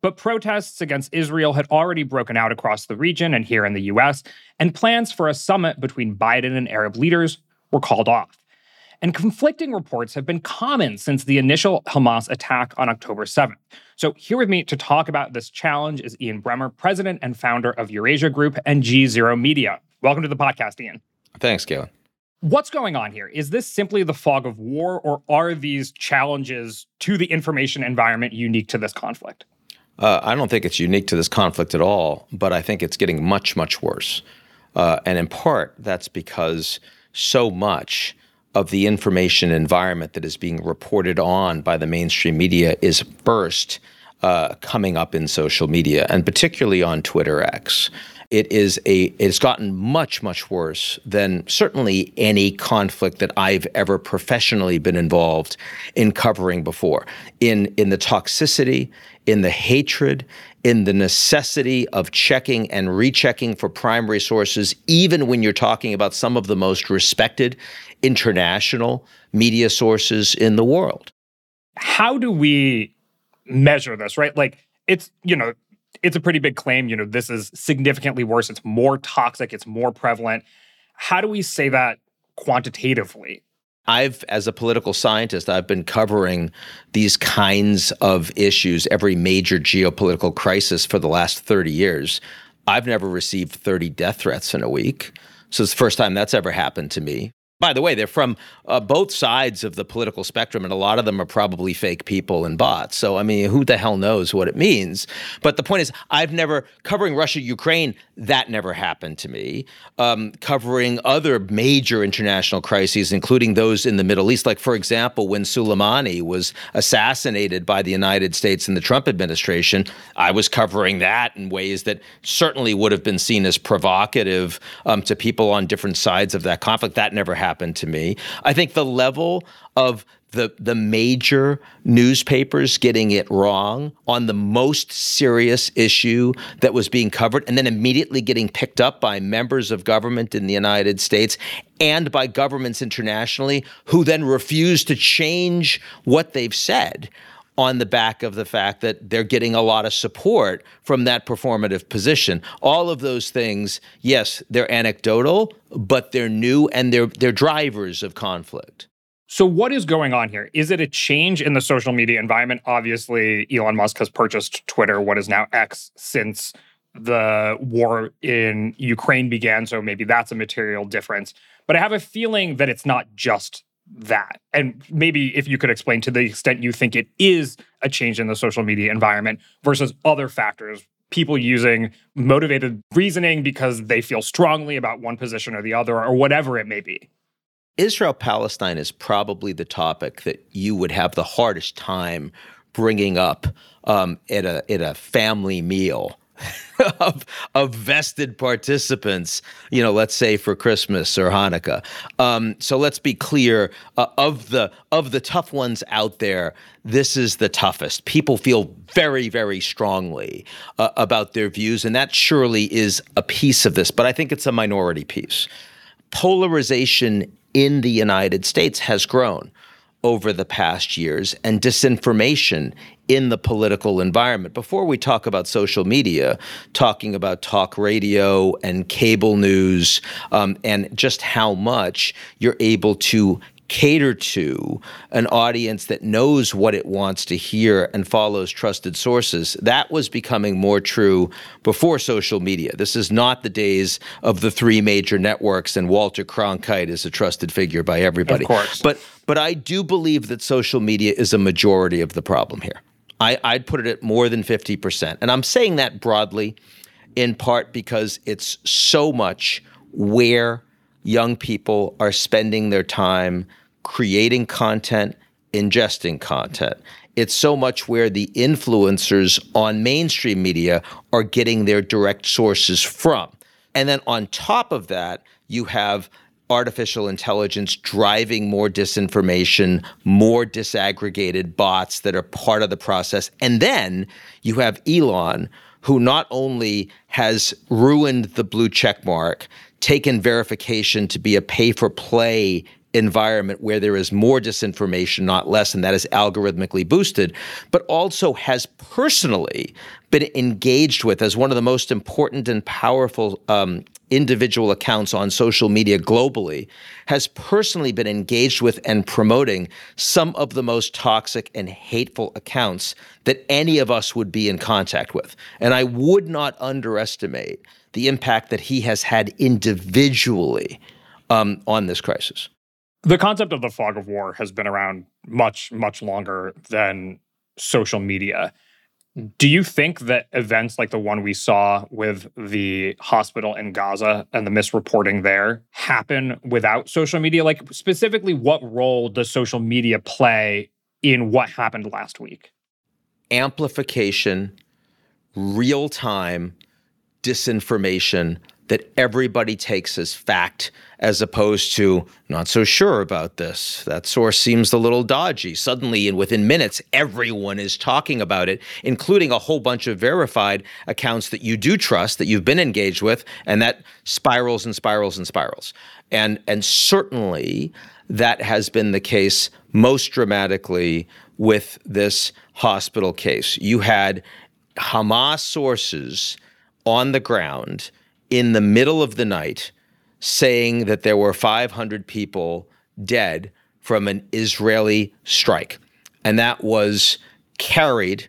But protests against Israel had already broken out across the region and here in the U.S., and plans for a summit between Biden and Arab leaders were called off. And conflicting reports have been common since the initial Hamas attack on October 7th. So here with me to talk about this challenge is Ian Bremmer, president and founder of Eurasia Group and G0 Media. Welcome to the podcast, Ian. Thanks, Galen. What's going on here? Is this simply the fog of war, or are these challenges to the information environment unique to this conflict? I don't think it's unique to this conflict at all, but I think it's getting much, much worse. And in part, that's because so much of the information environment that is being reported on by the mainstream media is first coming up in social media, and particularly on Twitter X. It's gotten much, much worse than certainly any conflict that I've ever professionally been involved in covering before. In the toxicity, in the hatred, in the necessity of checking and rechecking for primary sources, even when you're talking about some of the most respected international media sources in the world. How do we measure this, right? Like, it's a pretty big claim. This is significantly worse. It's more toxic. It's more prevalent. How do we say that quantitatively? As a political scientist, I've been covering these kinds of issues, every major geopolitical crisis for the last 30 years. I've never received 30 death threats in a week. So it's the first time that's ever happened to me. By the way, they're from both sides of the political spectrum, and a lot of them are probably fake people and bots. So, I mean, who the hell knows what it means? But the point is, covering Russia-Ukraine, that never happened to me. Covering other major international crises, including those in the Middle East, like, for example, when Soleimani was assassinated by the United States and the Trump administration, I was covering that in ways that certainly would have been seen as provocative to people on different sides of that conflict. That never happened to me. I think the level of the major newspapers getting it wrong on the most serious issue that was being covered and then immediately getting picked up by members of government in the United States and by governments internationally who then refuse to change what they've said on the back of the fact that they're getting a lot of support from that performative position. All of those things, yes, they're anecdotal, but they're new and they're drivers of conflict. So what is going on here? Is it a change in the social media environment? Obviously, Elon Musk has purchased Twitter, what is now X, since the war in Ukraine began, so maybe that's a material difference. But I have a feeling that it's not just that. And maybe if you could explain to the extent you think it is a change in the social media environment versus other factors, people using motivated reasoning because they feel strongly about one position or the other or whatever it may be. Israel-Palestine is probably the topic that you would have the hardest time bringing up at a family meal of vested participants, let's say for Christmas or Hanukkah. So let's be clear, of the tough ones out there, this is the toughest. People feel very, very strongly about their views, and that surely is a piece of this, but I think it's a minority piece. Polarization in the United States has grown over the past years, and disinformation in the political environment. Before we talk about social media, talking about talk radio and cable news, and just how much you're able to cater to an audience that knows what it wants to hear and follows trusted sources. That was becoming more true before social media. This is not the days of the three major networks and Walter Cronkite is a trusted figure by everybody. Of course. But I do believe that social media is a majority of the problem here. I'd put it at more than 50%. And I'm saying that broadly, in part because it's so much where young people are spending their time creating content, ingesting content. It's so much where the influencers on mainstream media are getting their direct sources from. And then on top of that, you have artificial intelligence driving more disinformation, more disaggregated bots that are part of the process. And then you have Elon, who not only has ruined the blue check mark, taken verification to be a pay-for-play environment where there is more disinformation, not less, and that is algorithmically boosted, but also has personally been engaged with as one of the most important and powerful individual accounts on social media globally, has personally been engaged with and promoting some of the most toxic and hateful accounts that any of us would be in contact with. And I would not underestimate the impact that he has had individually on this crisis. The concept of the fog of war has been around much, much longer than social media. Do you think that events like the one we saw with the hospital in Gaza and the misreporting there happen without social media? Like, specifically, what role does social media play in what happened last week? Amplification, real-time disinformation that everybody takes as fact, as opposed to, not so sure about this, that source seems a little dodgy. Suddenly, and within minutes, everyone is talking about it, including a whole bunch of verified accounts that you do trust, that you've been engaged with, and that spirals and spirals and spirals. And certainly, that has been the case most dramatically with this hospital case. You had Hamas sources on the ground in the middle of the night saying that there were 500 people dead from an Israeli strike. And that was carried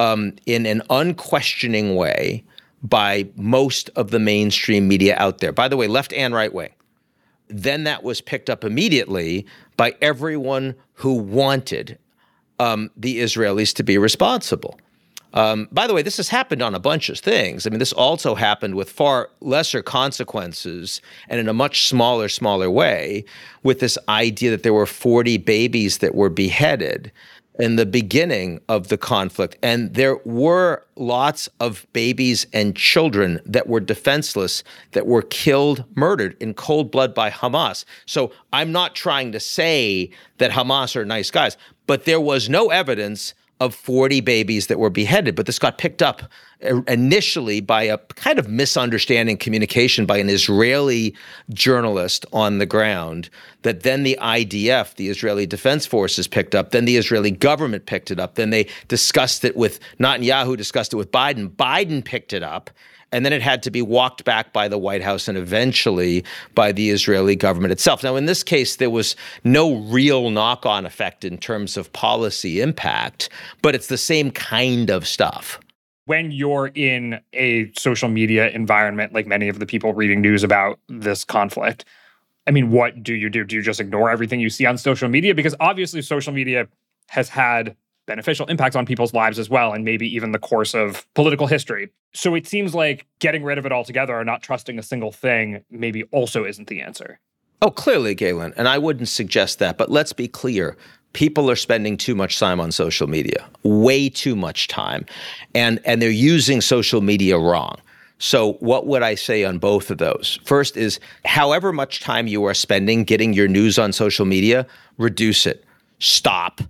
in an unquestioning way by most of the mainstream media out there. By the way, left and right wing. Then that was picked up immediately by everyone who wanted the Israelis to be responsible. By the way, this has happened on a bunch of things. I mean, this also happened with far lesser consequences and in a much smaller way, with this idea that there were 40 babies that were beheaded in the beginning of the conflict. And there were lots of babies and children that were defenseless, that were killed, murdered in cold blood by Hamas. So I'm not trying to say that Hamas are nice guys, but there was no evidence of 40 babies that were beheaded. But this got picked up initially by a kind of misunderstanding communication by an Israeli journalist on the ground that then the IDF, the Israeli Defense Forces, picked up. Then the Israeli government picked it up. Then they discussed it with Netanyahu, discussed it with Biden. Biden picked it up. And then it had to be walked back by the White House and eventually by the Israeli government itself. Now, in this case, there was no real knock-on effect in terms of policy impact, but it's the same kind of stuff. When you're in a social media environment, like many of the people reading news about this conflict, I mean, what do you do? Do you just ignore everything you see on social media? Because obviously social media has had beneficial impacts on people's lives as well, and maybe even the course of political history. So it seems like getting rid of it altogether or not trusting a single thing maybe also isn't the answer. Oh, clearly, Galen, and I wouldn't suggest that, but let's be clear. People are spending too much time on social media, way too much time, and they're using social media wrong. So what would I say on both of those? First is, however much time you are spending getting your news on social media, reduce it. Stop.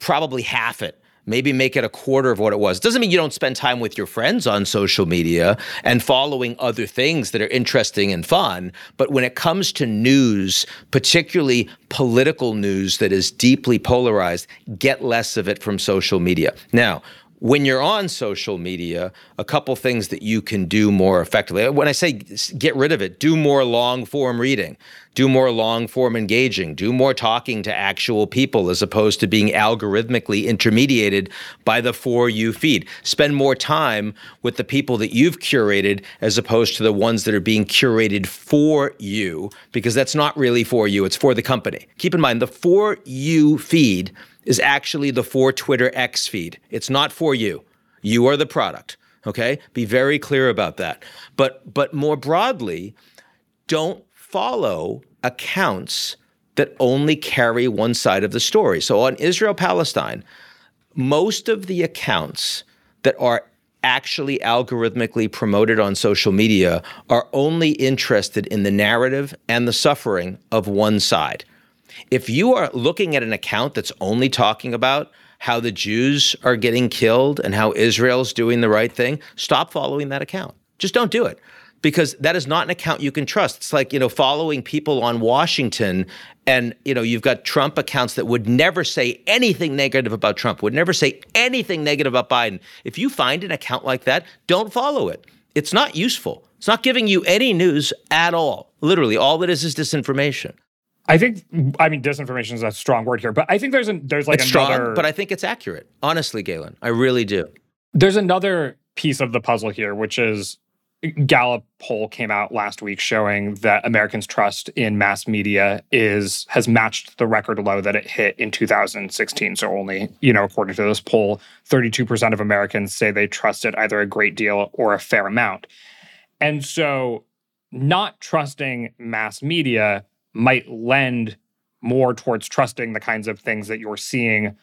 Probably half it, maybe make it a quarter of what it was. Doesn't mean you don't spend time with your friends on social media and following other things that are interesting and fun. But when it comes to news, particularly political news that is deeply polarized, get less of it from social media. Now, when you're on social media, a couple things that you can do more effectively. When I say get rid of it, do more long-form reading, do more long-form engaging, do more talking to actual people as opposed to being algorithmically intermediated by the For You feed. Spend more time with the people that you've curated as opposed to the ones that are being curated for you, because that's not really for you, it's for the company. Keep in mind, the For You feed is actually the For Twitter X feed. It's not for you. You are the product, okay? Be very clear about that. But more broadly, don't follow accounts that only carry one side of the story. So on Israel-Palestine, most of the accounts that are actually algorithmically promoted on social media are only interested in the narrative and the suffering of one side. If you are looking at an account that's only talking about how the Jews are getting killed and how Israel's doing the right thing, stop following that account. Just don't do it, because that is not an account you can trust. It's like, following people on Washington and, you've got Trump accounts that would never say anything negative about Trump, would never say anything negative about Biden. If you find an account like that, don't follow it. It's not useful. It's not giving you any news at all. Literally, all it is disinformation. I mean, disinformation is a strong word here, but I think strong, but I think it's accurate. Honestly, Galen, I really do. There's another piece of the puzzle here, which is Gallup poll came out last week showing that Americans' trust in mass media has matched the record low that it hit in 2016. So only, according to this poll, 32% of Americans say they trust it either a great deal or a fair amount. And so not trusting mass media might lend more towards trusting the kinds of things that you're seeing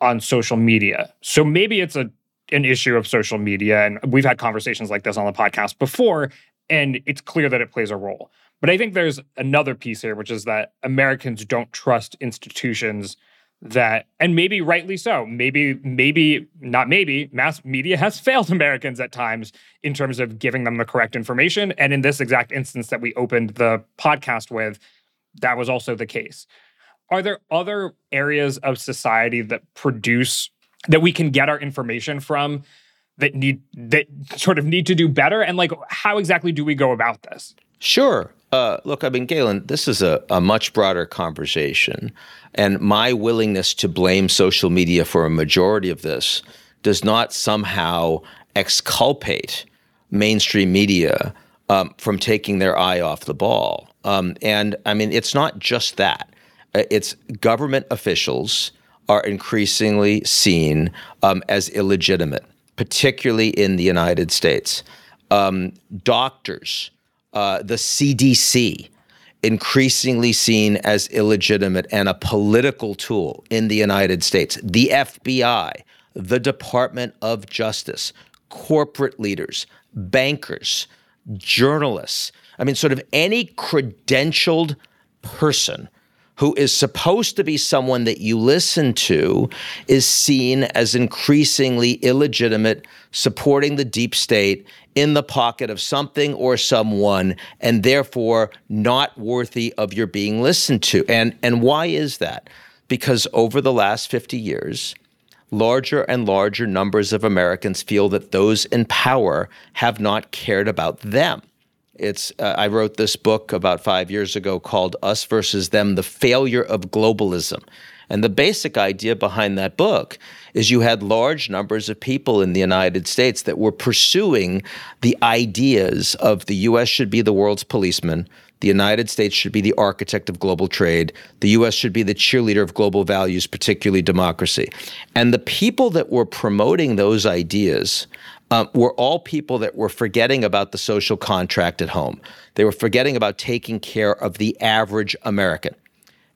on social media. So maybe it's an issue of social media, and we've had conversations like this on the podcast before, and it's clear that it plays a role. But I think there's another piece here, which is that Americans don't trust institutions that, and maybe rightly so, mass media has failed Americans at times in terms of giving them the correct information. And in this exact instance that we opened the podcast with, that was also the case. Are there other areas of society that we can get our information from that sort of need to do better? And how exactly do we go about this? Sure. Look, I mean, Galen, this is a much broader conversation. And my willingness to blame social media for a majority of this does not somehow exculpate mainstream media from taking their eye off the ball. And I mean, it's not just that. It's government officials are increasingly seen as illegitimate, particularly in the United States. Doctors, the CDC, increasingly seen as illegitimate and a political tool in the United States. The FBI, the Department of Justice, corporate leaders, bankers, journalists. I mean, sort of any credentialed person who is supposed to be someone that you listen to is seen as increasingly illegitimate, supporting the deep state in the pocket of something or someone, and therefore not worthy of your being listened to. And why is that? Because over the last 50 years, larger and larger numbers of Americans feel that those in power have not cared about them. I wrote this book about 5 years ago called Us Versus Them, The Failure of Globalism. And the basic idea behind that book is you had large numbers of people in the United States that were pursuing the ideas of the U.S. should be the world's policeman, the United States should be the architect of global trade, the U.S. should be the cheerleader of global values, particularly democracy. And the people that were promoting those ideas were all people that were forgetting about the social contract at home. They were forgetting about taking care of the average American.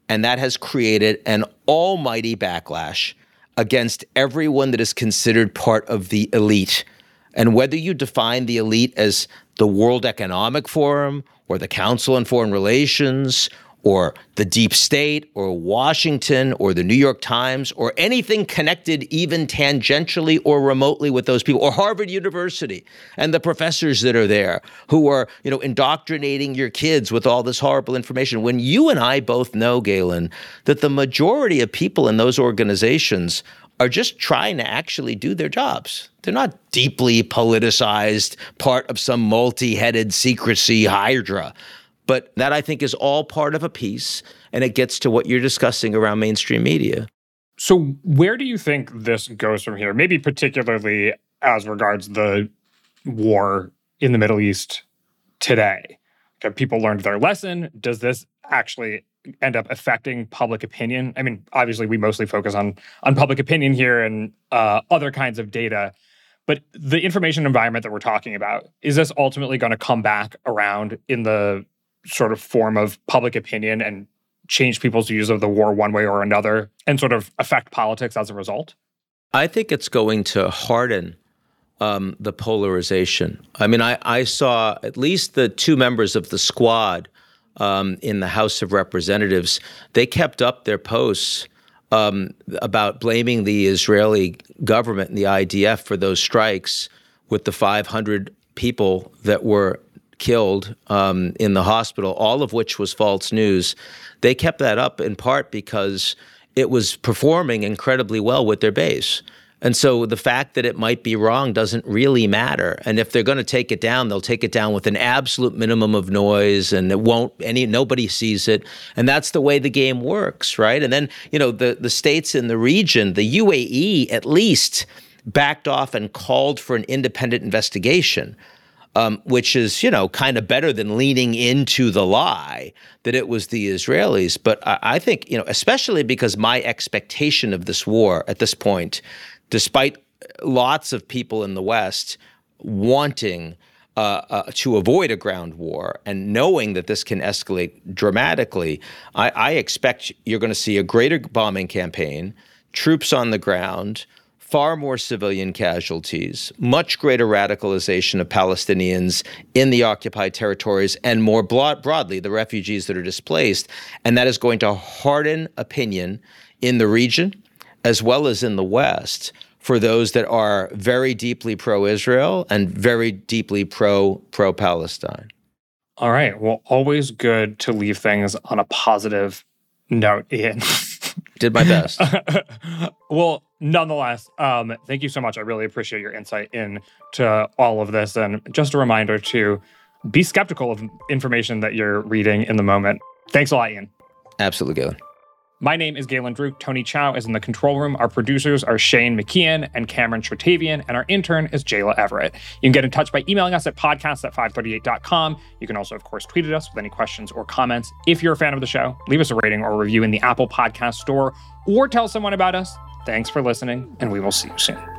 And that has created an almighty backlash against everyone that is considered part of the elite. And whether you define the elite as the World Economic Forum or the Council on Foreign Relations or the Deep State or Washington or the New York Times or anything connected even tangentially or remotely with those people, or Harvard University and the professors that are there who are, indoctrinating your kids with all this horrible information, when you and I both know, Galen, that the majority of people in those organizations are just trying to actually do their jobs. They're not deeply politicized, part of some multi-headed secrecy hydra. But that, I think, is all part of a piece, and it gets to what you're discussing around mainstream media. So where do you think this goes from here? Maybe particularly as regards the war in the Middle East today. Have people learned their lesson? Does this actually end up affecting public opinion? I mean, obviously, we mostly focus on public opinion here and other kinds of data. But the information environment that we're talking about, is this ultimately going to come back around in the sort of form of public opinion and change people's views of the war one way or another and sort of affect politics as a result? I think it's going to harden the polarization. I mean, I saw at least the two members of the squad in the House of Representatives. They kept up their posts about blaming the Israeli government and the IDF for those strikes, with the 500 people that were killed in the hospital, all of which was false news. They kept that up in part because it was performing incredibly well with their base. And so the fact that it might be wrong doesn't really matter. And if they're going to take it down, they'll take it down with an absolute minimum of noise, and it won't, nobody sees it. And that's the way the game works, right? And then, you know, the states in the region, the UAE at least backed off and called for an independent investigation, which is, you know, kind of better than leaning into the lie that it was the Israelis. But I think, you know, especially because my expectation of this war at this point, despite lots of people in the West wanting to avoid a ground war and knowing that this can escalate dramatically, I expect you're going to see a greater bombing campaign, troops on the ground, far more civilian casualties, much greater radicalization of Palestinians in the occupied territories, and more broadly, the refugees that are displaced. And that is going to harden opinion in the region as well as in the West for those that are very deeply pro-Israel and very deeply pro-Palestine. All right. Well, always good to leave things on a positive note, Ian. Did my best. Well, nonetheless, thank you so much. I really appreciate your insight into all of this. And just a reminder to be skeptical of information that you're reading in the moment. Thanks a lot, Ian. Absolutely, Galen. My name is Galen Druk. Tony Chow is in the control room. Our producers are Shane McKeon and Cameron Chertavian, and our intern is Jayla Everett. You can get in touch by emailing us at podcasts@538.com. You can also, of course, tweet at us with any questions or comments. If you're a fan of the show, leave us a rating or review in the Apple Podcast Store, or tell someone about us. Thanks for listening, and we will see you soon.